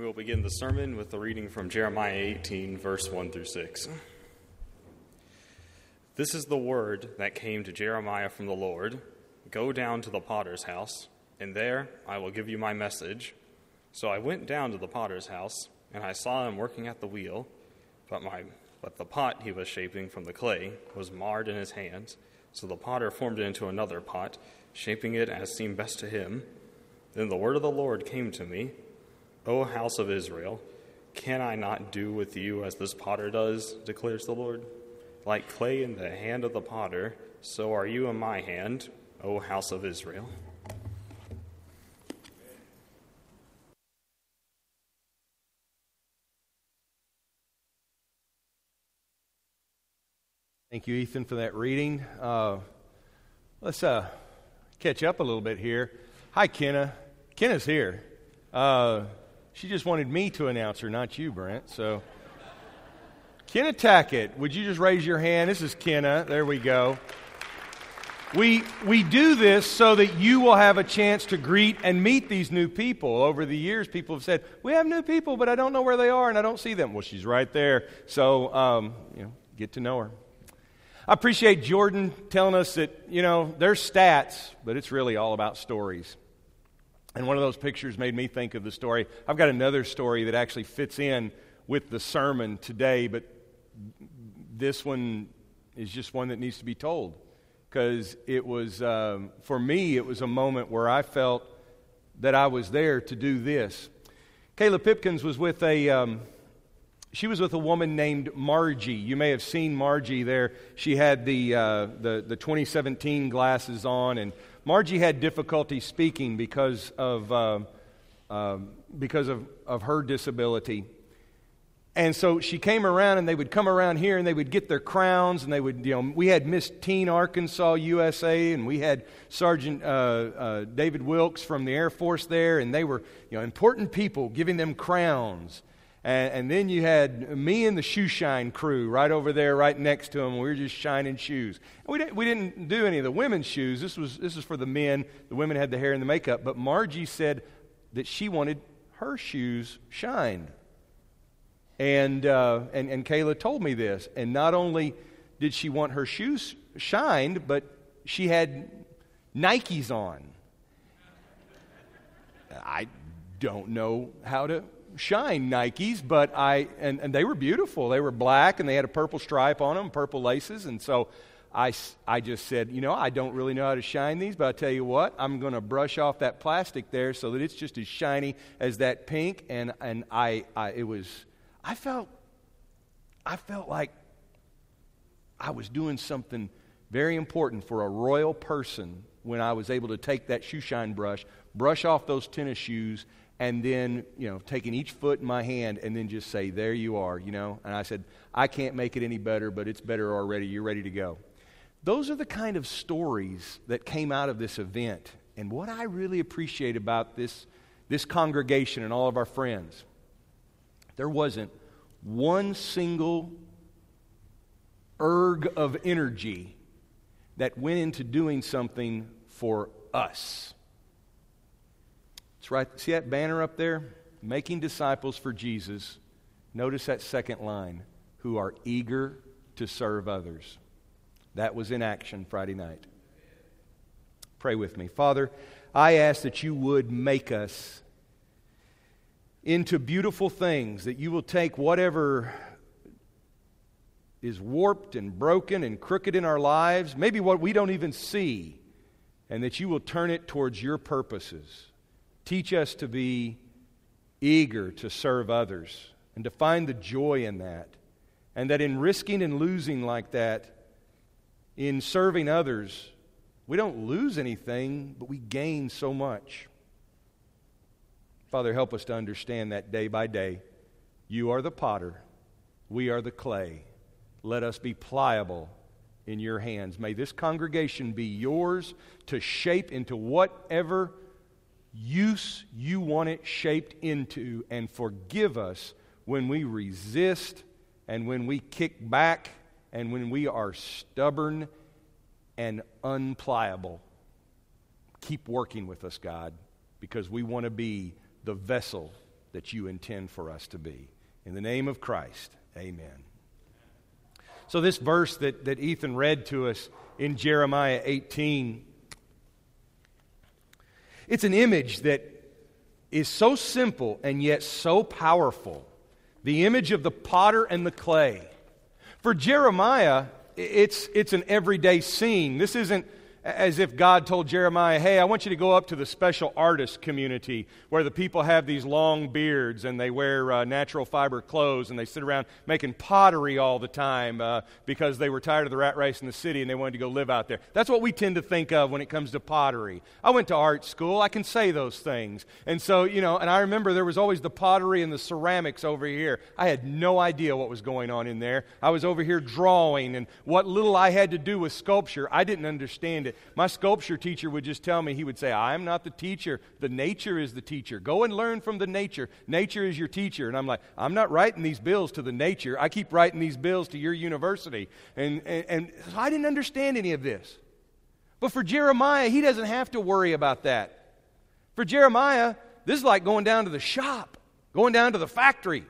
We will begin the sermon with a reading from Jeremiah 18, verse 1 through 6. This is the word that came to Jeremiah from the Lord. Go down to the potter's house, and there I will give you my message. So I went down to the potter's house, and I saw him working at the wheel, but the pot he was shaping from the clay was marred in his hands. So the potter formed it into another pot, shaping it as seemed best to him. Then the word of the Lord came to me. O house of Israel, can I not do with you as this potter does, declares the Lord? Like clay in the hand of the potter, so are you in my hand, O house of Israel. Thank you, Ethan, for that reading. Let's catch up a little bit here. Hi, Kenna. Kenna's here. She just wanted me to announce her, not you, Brent. So, Kenna Tackett, would you just raise your hand? This is Kenna. There we go. We do this so that you will have a chance to greet and meet these new people. Over the years, people have said, we have new people, but I don't know where they are, and I don't see them. Well, she's right there. So, get to know her. I appreciate Jordan telling us that, there's stats, but it's really all about stories. And one of those pictures made me think of the story. I've got another story that actually fits in with the sermon today, but this one is just one that needs to be told. Because it was, for me, it was a moment where I felt that I was there to do this. Kayla Pipkins was with a woman named Margie. You may have seen Margie there. She had the 2017 glasses on, and Margie had difficulty speaking because of her disability. And so she came around, and they would come around here, and they would get their crowns, and they would, we had Miss Teen Arkansas, USA, and we had Sergeant David Wilkes from the Air Force there, and they were, important people giving them crowns. And then you had me and the shoe shine crew right over there, right next to them. We were just shining shoes. We didn't do any of the women's shoes. This is for the men. The women had the hair and the makeup. But Margie said that she wanted her shoes shined. And Kayla told me this. And not only did she want her shoes shined, but she had Nikes on. I don't know how to shine Nikes, but and they were beautiful. They were black, and they had a purple stripe on them, purple laces, and so I just said, I don't really know how to shine these, but I'll tell you what, I'm going to brush off that plastic there so that it's just as shiny as that pink, and I felt like I was doing something very important for a royal person when I was able to take that shoe shine brush off those tennis shoes. And then, taking each foot in my hand and then just say, there you are, And I said, I can't make it any better, but it's better already. You're ready to go. Those are the kind of stories that came out of this event. And what I really appreciate about this congregation and all of our friends, there wasn't one single erg of energy that went into doing something for us. It's right. See that banner up there? Making disciples for Jesus. Notice that second line. Who are eager to serve others. That was in action Friday night. Pray with me. Father, I ask that you would make us into beautiful things. That you will take whatever is warped and broken and crooked in our lives. Maybe what we don't even see. And that you will turn it towards your purposes. Teach us to be eager to serve others and to find the joy in that. And that in risking and losing like that, in serving others, we don't lose anything, but we gain so much. Father, help us to understand that day by day. You are the potter. We are the clay. Let us be pliable in your hands. May this congregation be yours to shape into whatever use you want it shaped into, and forgive us when we resist and when we kick back and when we are stubborn and unpliable. Keep working with us, God, because we want to be the vessel that you intend for us to be. In the name of Christ, amen. So this verse that Ethan read to us in Jeremiah 18, it's an image that is so simple and yet so powerful. The image of the potter and the clay. For Jeremiah, it's an everyday scene. This isn't as if God told Jeremiah, hey, I want you to go up to the special artist community where the people have these long beards and they wear natural fiber clothes and they sit around making pottery all the time because they were tired of the rat race in the city and they wanted to go live out there. That's what we tend to think of when it comes to pottery. I went to art school. I can say those things. And so, and I remember there was always the pottery and the ceramics over here. I had no idea what was going on in there. I was over here drawing, and what little I had to do with sculpture, I didn't understand it. My sculpture teacher would just tell me, he would say, I am not the teacher. The nature is the teacher. Go and learn from the nature. Nature is your teacher. And I'm like, I'm not writing these bills to the nature. I keep writing these bills to your university. And so I didn't understand any of this. But for Jeremiah, he doesn't have to worry about that. For Jeremiah, this is like going down to the shop, going down to the factory.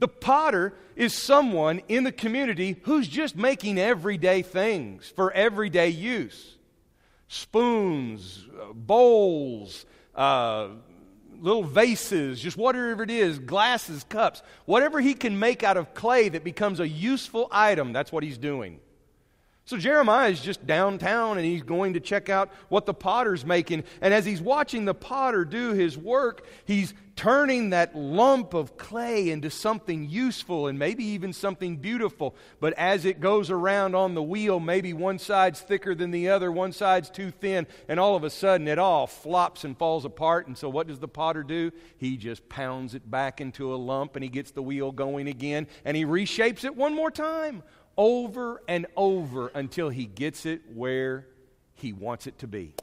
The potter is someone in the community who's just making everyday things for everyday use. Spoons, bowls, little vases, just whatever it is, glasses, cups. Whatever he can make out of clay that becomes a useful item, that's what he's doing. So Jeremiah is just downtown and he's going to check out what the potter's making. And as he's watching the potter do his work, he's turning that lump of clay into something useful and maybe even something beautiful. But as it goes around on the wheel, maybe one side's thicker than the other, one side's too thin, and all of a sudden it all flops and falls apart. And so what does the potter do? He just pounds it back into a lump and he gets the wheel going again and he reshapes it one more time. Over and over until he gets it where he wants it to be.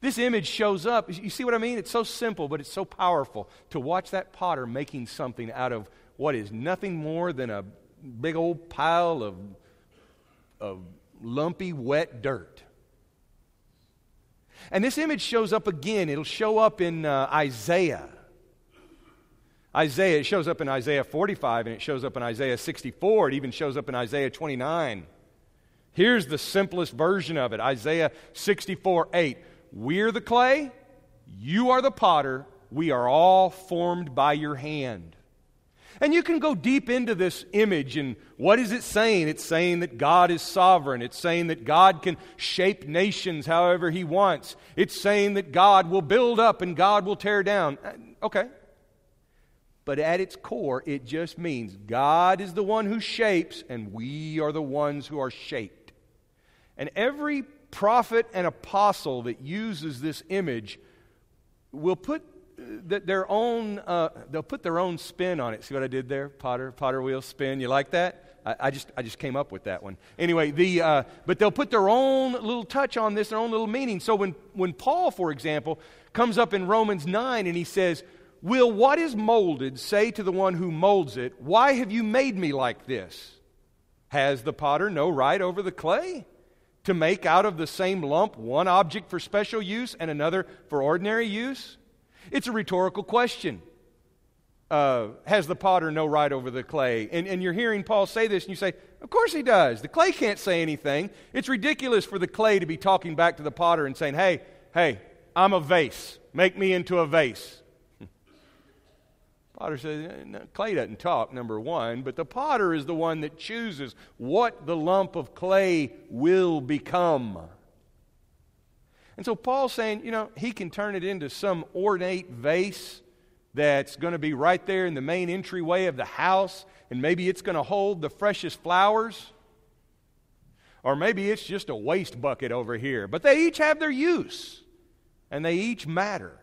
This image shows up. You see what I mean? It's so simple, but it's so powerful to watch that potter making something out of what is nothing more than a big old pile of lumpy, wet dirt. And this image shows up again. It'll show up in Isaiah. It shows up in Isaiah 45, and it shows up in Isaiah 64. It even shows up in Isaiah 29. Here's the simplest version of it, Isaiah 64:8. We're the clay, you are the potter, we are all formed by your hand. And you can go deep into this image, and what is it saying? It's saying that God is sovereign. It's saying that God can shape nations however He wants. It's saying that God will build up and God will tear down. Okay. But at its core, it just means God is the one who shapes, and we are the ones who are shaped. And every prophet and apostle that uses this image will put their own spin on it. See what I did there? Potter wheel spin. You like that? I just came up with that one. Anyway, but they'll put their own little touch on this, their own little meaning. So when Paul, for example, comes up in Romans 9 and he says, will what is molded say to the one who molds it, why have you made me like this? Has the potter no right over the clay to make out of the same lump one object for special use and another for ordinary use? It's a rhetorical question. Has the potter no right over the clay? And you're hearing Paul say this, and you say, of course he does. The clay can't say anything. It's ridiculous for the clay to be talking back to the potter and saying, hey, I'm a vase. Make me into a vase. Potter says, no, clay doesn't talk, number one, but the potter is the one that chooses what the lump of clay will become. And so Paul's saying, he can turn it into some ornate vase that's going to be right there in the main entryway of the house, and maybe it's going to hold the freshest flowers, or maybe it's just a waste bucket over here. But they each have their use, and they each matter.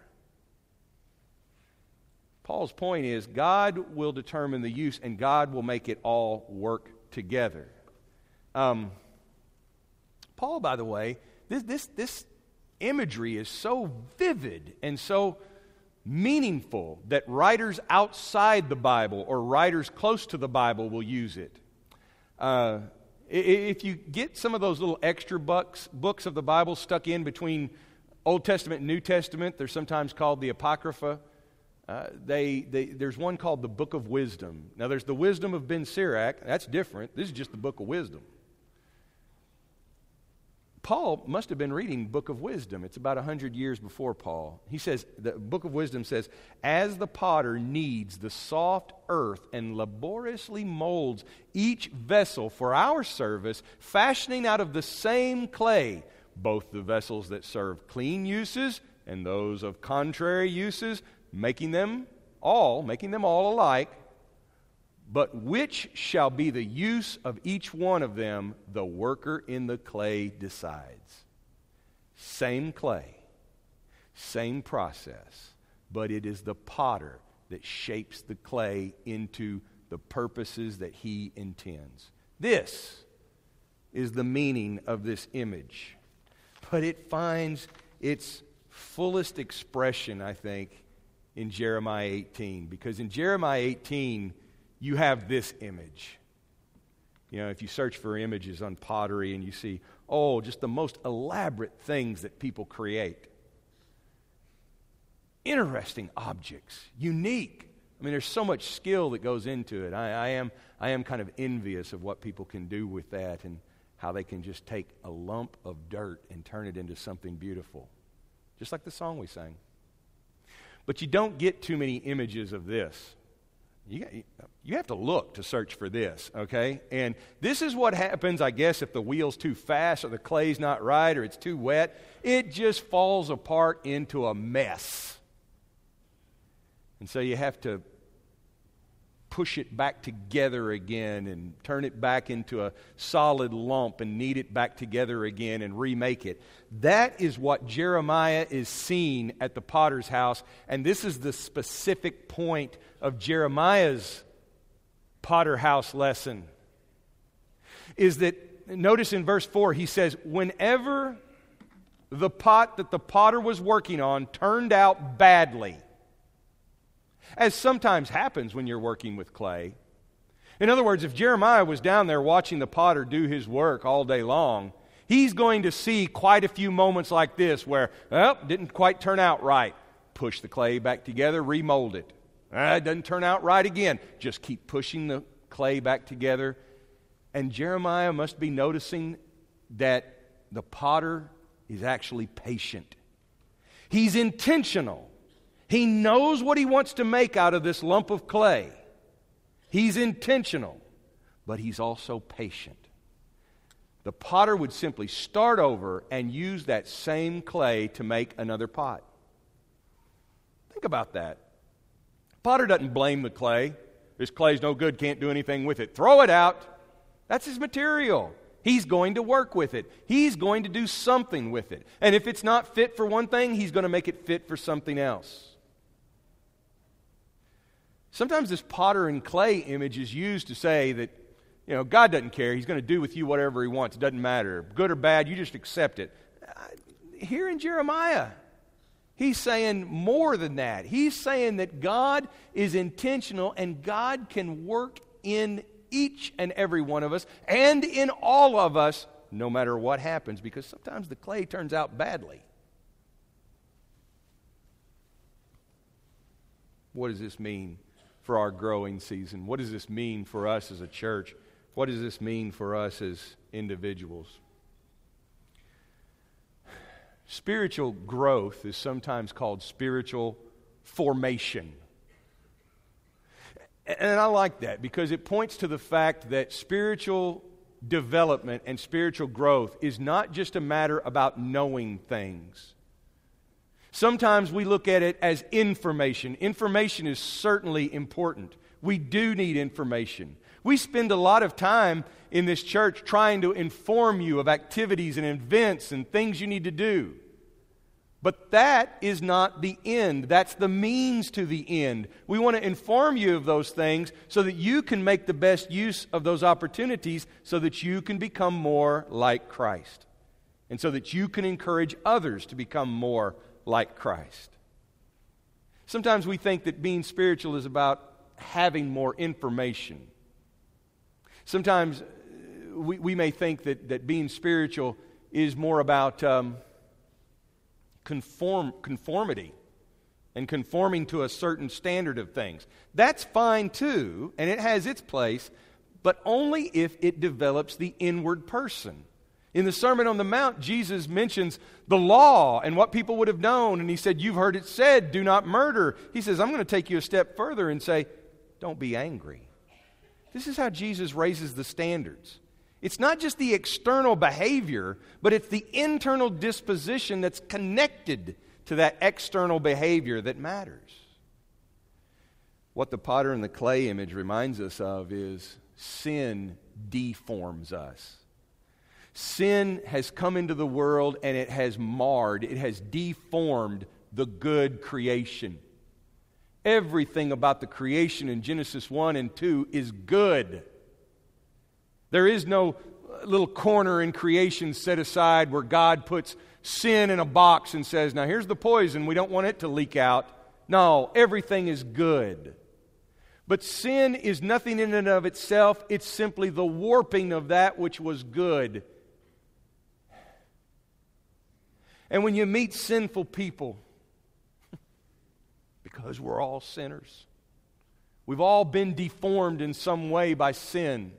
Paul's point is God will determine the use and God will make it all work together. Paul, by the way, this imagery is so vivid and so meaningful that writers outside the Bible or writers close to the Bible will use it. If you get some of those little extra books of the Bible stuck in between Old Testament and New Testament, they're sometimes called the Apocrypha. There's one called the Book of Wisdom. Now, there's the wisdom of Ben Sirach. That's different. This is just the Book of Wisdom. Paul must have been reading Book of Wisdom. It's about 100 years before Paul. He says, the Book of Wisdom says, as the potter kneads the soft earth and laboriously molds each vessel for our service, fashioning out of the same clay both the vessels that serve clean uses and those of contrary uses, making them all alike, but which shall be the use of each one of them, the worker in the clay decides. Same clay, same process, but it is the potter that shapes the clay into the purposes that he intends. This is the meaning of this image, but it finds its fullest expression, I think, in Jeremiah 18, because in Jeremiah 18, you have this image. You know, if you search for images on pottery and you see, just the most elaborate things that people create. Interesting objects, unique. I mean, there's so much skill that goes into it. I am kind of envious of what people can do with that and how they can just take a lump of dirt and turn it into something beautiful. Just like the song we sang. But you don't get too many images of this. You have to look to search for this, okay? And this is what happens, I guess, if the wheel's too fast or the clay's not right or it's too wet. It just falls apart into a mess. And so you have to push it back together again and turn it back into a solid lump and knead it back together again and remake it. That is what Jeremiah is seeing at the potter's house, and this is the specific point of Jeremiah's potter house lesson. Is that, notice in verse 4, he says, whenever the pot that the potter was working on turned out badly, as sometimes happens when you're working with clay. In other words, if Jeremiah was down there watching the potter do his work all day long, he's going to see quite a few moments like this where, didn't quite turn out right. Push the clay back together, remold it. It doesn't turn out right again. Just keep pushing the clay back together. And Jeremiah must be noticing that the potter is actually patient. He's intentional. He knows what he wants to make out of this lump of clay. He's intentional, but he's also patient. The potter would simply start over and use that same clay to make another pot. Think about that. The potter doesn't blame the clay. This clay's no good, can't do anything with it. Throw it out. That's his material. He's going to work with it. He's going to do something with it. And if it's not fit for one thing, he's going to make it fit for something else. Sometimes this potter and clay image is used to say that, you know, God doesn't care. He's going to do with you whatever he wants. It doesn't matter. Good or bad, you just accept it. Here in Jeremiah, he's saying more than that. He's saying that God is intentional and God can work in each and every one of us and in all of us, no matter what happens, because sometimes the clay turns out badly. What does this mean for our growing season? What does this mean for us as a church? What does this mean for us as individuals? Spiritual growth is sometimes called spiritual formation. And I like that because it points to the fact that spiritual development and spiritual growth is not just a matter about knowing things. Sometimes we look at it as information. Information is certainly important. We do need information. We spend a lot of time in this church trying to inform you of activities and events and things you need to do. But that is not the end. That's the means to the end. We want to inform you of those things so that you can make the best use of those opportunities so that you can become more like Christ and so that you can encourage others to become more like Christ. Sometimes we think that being spiritual is about having more information. Sometimes we may think that being spiritual is more about conformity and conforming to a certain standard of things. That's fine too, and it has its place, but only if it develops the inward person. In the Sermon on the Mount, Jesus mentions the law and what people would have known, and he said, you've heard it said, do not murder. He says, I'm going to take you a step further and say, don't be angry. This is how Jesus raises the standards. It's not just the external behavior, but it's the internal disposition that's connected to that external behavior that matters. What the potter and the clay image reminds us of is sin deforms us. Sin has come into the world and it has marred, it has deformed the good creation. Everything about the creation in Genesis 1 and 2 is good. There is no little corner in creation set aside where God puts sin in a box and says, now here's the poison, we don't want it to leak out. No, everything is good. But sin is nothing in and of itself. It's simply the warping of that which was good. And when you meet sinful people, because we're all sinners, we've all been deformed in some way by sin.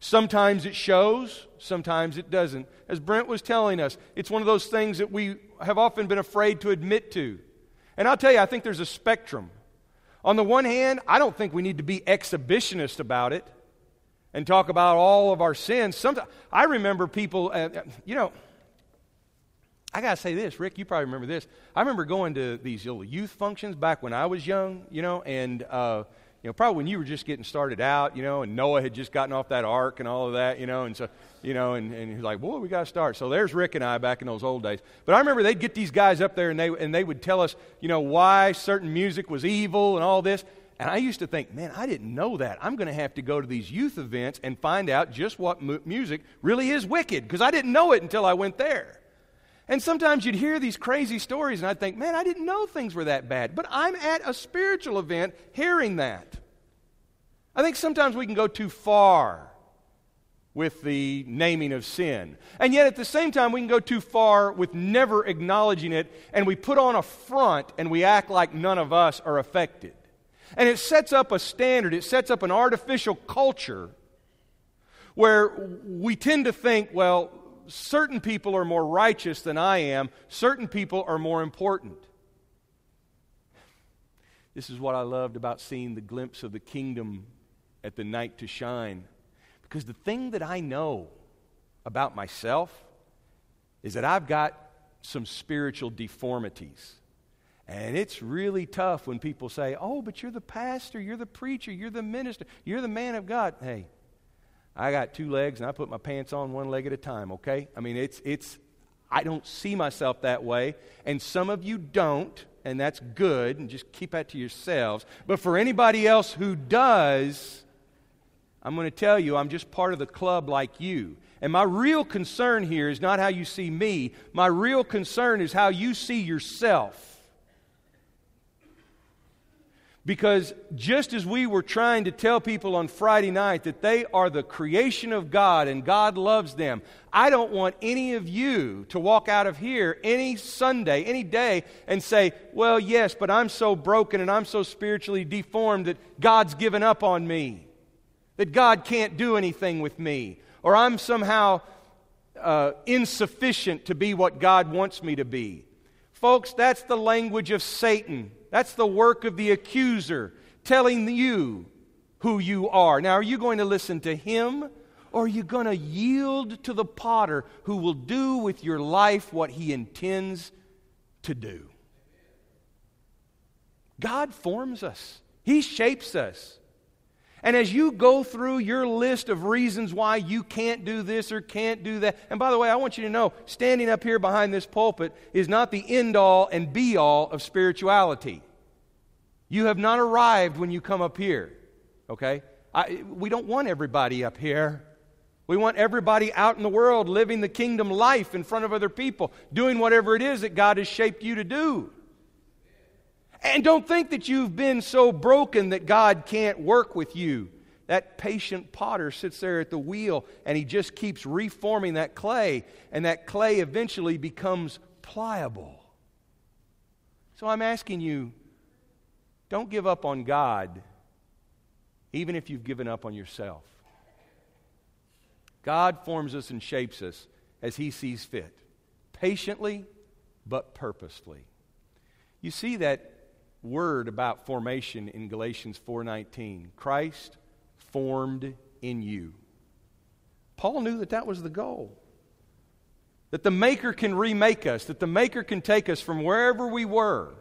Sometimes it shows, sometimes it doesn't. As Brent was telling us, it's one of those things that we have often been afraid to admit to. And I'll tell you, I think there's a spectrum. On the one hand, I don't think we need to be exhibitionist about it and talk about all of our sins. Sometimes, I remember people, I got to say this, Rick, you probably remember this. I remember going to these little youth functions back when I was young, probably when you were just getting started out, and Noah had just gotten off that ark and all of that, and he's like, boy, we got to start. So there's Rick and I back in those old days. But I remember they'd get these guys up there and they would tell us, why certain music was evil and all this. And I used to think, man, I didn't know that. I'm going to have to go to these youth events and find out just what music really is wicked, because I didn't know it until I went there. And sometimes you'd hear these crazy stories, and I'd think, man, I didn't know things were that bad. But I'm at a spiritual event hearing that. I think sometimes we can go too far with the naming of sin. And yet at the same time, we can go too far with never acknowledging it, and we put on a front, and we act like none of us are affected. And it sets up a standard. It sets up an artificial culture where we tend to think, well, certain people are more righteous than I am. Certain people are more important. This is what I loved about seeing the glimpse of the kingdom at the night to shine. Because the thing that I know about myself is that I've got some spiritual deformities. And it's really tough when people say, oh, but you're the pastor, you're the preacher, you're the minister, you're the man of God. Hey, I got two legs, and I put my pants on one leg at a time, okay? I mean, I don't see myself that way, and some of you don't, and that's good, and just keep that to yourselves. But for anybody else who does, I'm going to tell you, I'm just part of the club like you. And my real concern here is not how you see me. My real concern is how you see yourself. Because just as we were trying to tell people on Friday night that they are the creation of God and God loves them, I don't want any of you to walk out of here any Sunday, any day, and say, well, yes, but I'm so broken and I'm so spiritually deformed that God's given up on me, that God can't do anything with me, or I'm somehow insufficient to be what God wants me to be. Folks, that's the language of Satan. That's the work of the accuser, telling you who you are. Now, are you going to listen to him, or are you going to yield to the potter who will do with your life what he intends to do? God forms us. He shapes us. And as you go through your list of reasons why you can't do this or can't do that, and by the way, I want you to know, standing up here behind this pulpit is not the end-all and be-all of spirituality. You have not arrived when you come up here, okay? We don't want everybody up here. We want everybody out in the world living the kingdom life in front of other people, doing whatever it is that God has shaped you to do. And don't think that you've been so broken that God can't work with you. That patient potter sits there at the wheel, and he just keeps reforming that clay, and that clay eventually becomes pliable. So I'm asking you Don't give up on God, even if you've given up on yourself. God forms us and shapes us as He sees fit, patiently but purposefully. You see that word about formation in Galatians 4:19. Christ formed in you. Paul knew that that was the goal. That the Maker can remake us, that the Maker can take us from wherever we were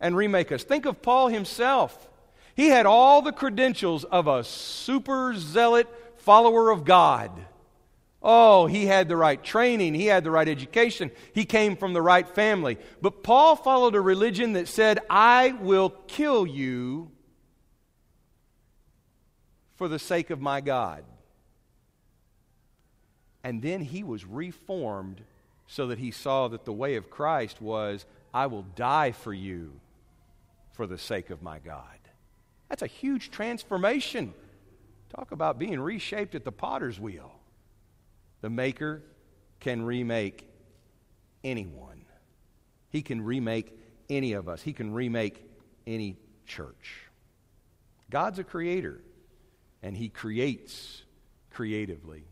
and remake us. Think of Paul himself. He had all the credentials of a super zealot follower of God. Oh, he had the right training. He had the right education. He came from the right family. But Paul followed a religion that said, I will kill you for the sake of my God. And then he was reformed so that he saw that the way of Christ was, I will die for you for the sake of my God. That's a huge transformation. Talk about being reshaped at the potter's wheel. The Maker can remake anyone. He can remake any of us. He can remake any church. God's a creator, and He creates creatively.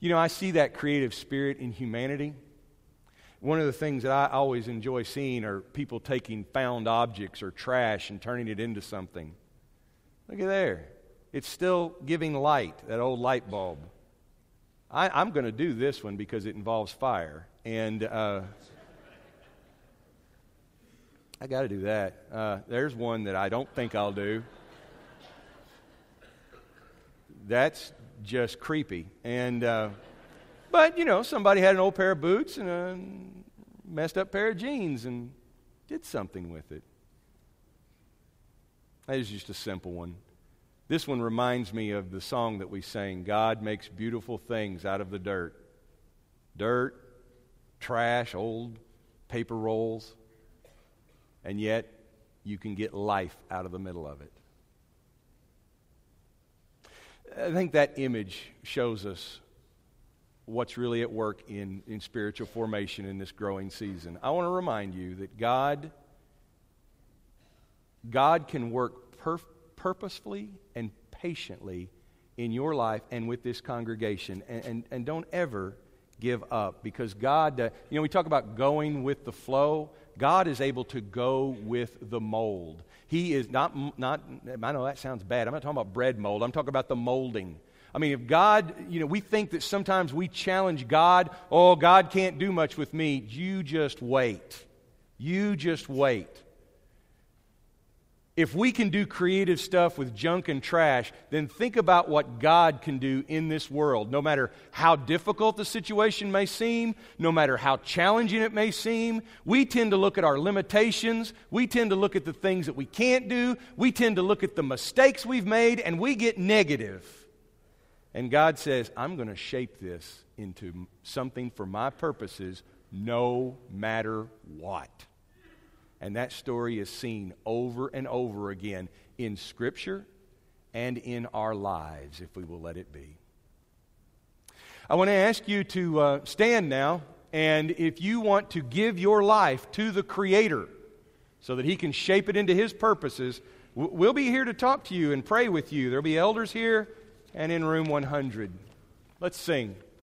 You know, I see that creative spirit in humanity. One of the things that I always enjoy seeing are people taking found objects or trash and turning it into something. Look at there. It's still giving light, that old light bulb. I'm going to do this one because it involves fire, and I got to do that. There's one that I don't think I'll do. That's just creepy. And but you know, somebody had an old pair of boots and a messed up pair of jeans and did something with it. That is just a simple one. This one reminds me of the song that we sang, God makes beautiful things out of the dirt. Dirt, trash, old paper rolls, and yet you can get life out of the middle of it. I think that image shows us what's really at work in spiritual formation in this growing season. I want to remind you that God can work purposefully and patiently in your life and with this congregation. And don't ever give up, because God, you know, we talk about going with the flow. God is able to go with the mold. He is not, I know that sounds bad. I'm not talking about bread mold. I'm talking about the molding. I mean, if God, you know, we think that sometimes we challenge God. Oh, God can't do much with me. You just wait. You just wait. If we can do creative stuff with junk and trash, then think about what God can do in this world. No matter how difficult the situation may seem, no matter how challenging it may seem, we tend to look at our limitations. We tend to look at the things that we can't do. We tend to look at the mistakes we've made, and we get negative. And God says, I'm going to shape this into something for my purposes, no matter what. And that story is seen over and over again in Scripture and in our lives, if we will let it be. I want to ask you to stand now, and if you want to give your life to the Creator so that He can shape it into His purposes, we'll be here to talk to you and pray with you. There'll be elders here and in room 100. Let's sing.